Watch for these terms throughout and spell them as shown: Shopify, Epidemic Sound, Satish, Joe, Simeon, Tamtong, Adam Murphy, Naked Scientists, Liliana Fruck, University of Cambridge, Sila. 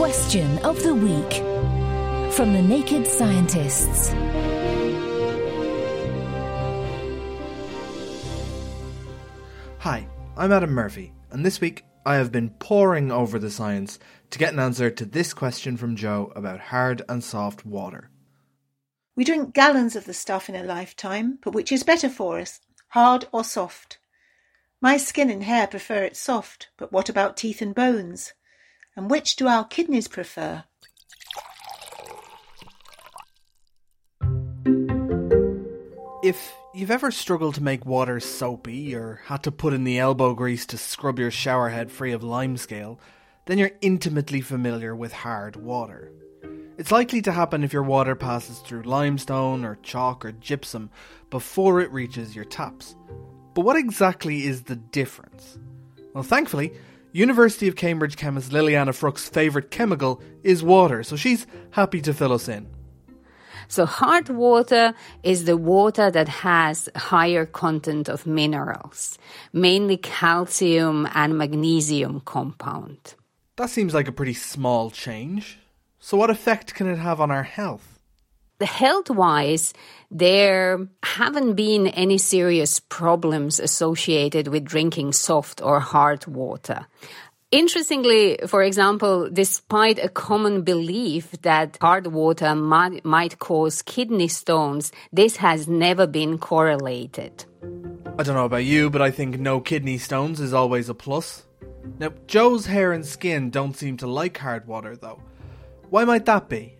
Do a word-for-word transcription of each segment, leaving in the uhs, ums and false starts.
Question of the Week from the Naked Scientists. Hi, I'm Adam Murphy, and this week I have been poring over the science to get an answer to this question from Joe about hard and soft water. We drink gallons of the stuff in a lifetime, but which is better for us, hard or soft? My skin and hair prefer it soft, but what about teeth and bones? And which do our kidneys prefer? If you've ever struggled to make water soapy or had to put in the elbow grease to scrub your shower head free of limescale, then you're intimately familiar with hard water. It's likely to happen if your water passes through limestone or chalk or gypsum before it reaches your taps. But what exactly is the difference? Well, thankfully, University of Cambridge chemist Liliana Fruck's favourite chemical is water, so she's happy to fill us in. So hard water is the water that has higher content of minerals, mainly calcium and magnesium compound. That seems like a pretty small change. So what effect can it have on our health? Health-wise, there haven't been any serious problems associated with drinking soft or hard water. Interestingly, for example, despite a common belief that hard water might, might cause kidney stones, this has never been correlated. I don't know about you, but I think no kidney stones is always a plus. Now, Joe's hair and skin don't seem to like hard water, though. Why might that be?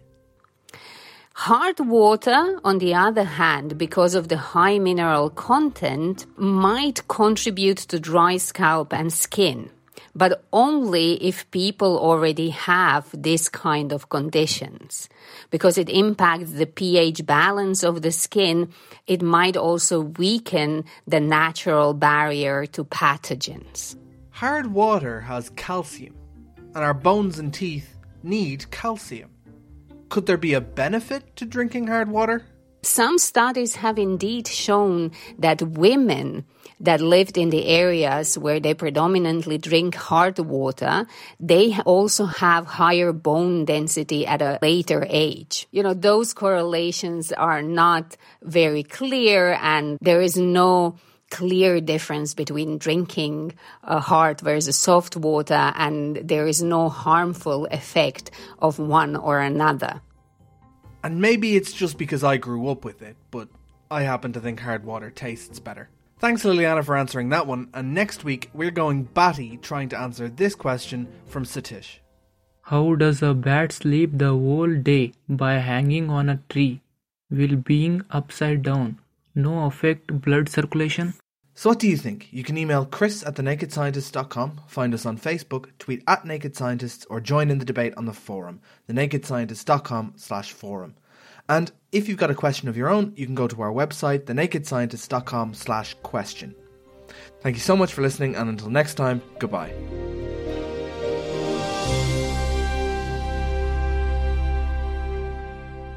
Hard water, on the other hand, because of the high mineral content, might contribute to dry scalp and skin, but only if people already have this kind of conditions. Because it impacts the pH balance of the skin, it might also weaken the natural barrier to pathogens. Hard water has calcium, and our bones and teeth need calcium. Could there be a benefit to drinking hard water? Some studies have indeed shown that women that lived in the areas where they predominantly drink hard water, they also have higher bone density at a later age. You know, those correlations are not very clear, and there is no clear difference between drinking uh, hard versus soft water, and there is no harmful effect of one or another. And maybe it's just because I grew up with it, but I happen to think hard water tastes better. Thanks Liliana for answering that one, and next week we're going batty trying to answer this question from Satish. How does a bat sleep the whole day by hanging on a tree while being upside down? No affect blood circulation? So what do you think? You can email Chris at the naked scientists dot com, find us on Facebook, tweet at Naked Scientists, or join in the debate on the forum, the naked scientists dot com slash forum. And if you've got a question of your own, you can go to our website, the naked scientists dot com slash question. Thank you so much for listening, and until next time, goodbye.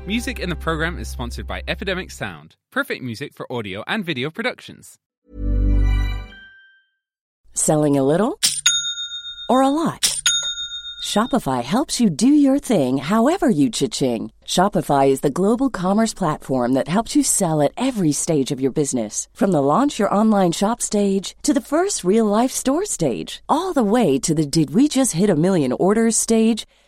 Music in the program is sponsored by Epidemic Sound, perfect music for audio and video productions. Selling a little or a lot? Shopify helps you do your thing however you cha-ching. Shopify is the global commerce platform that helps you sell at every stage of your business. From the launch your online shop stage to the first real-life store stage, all the way to the did we just hit a million orders stage.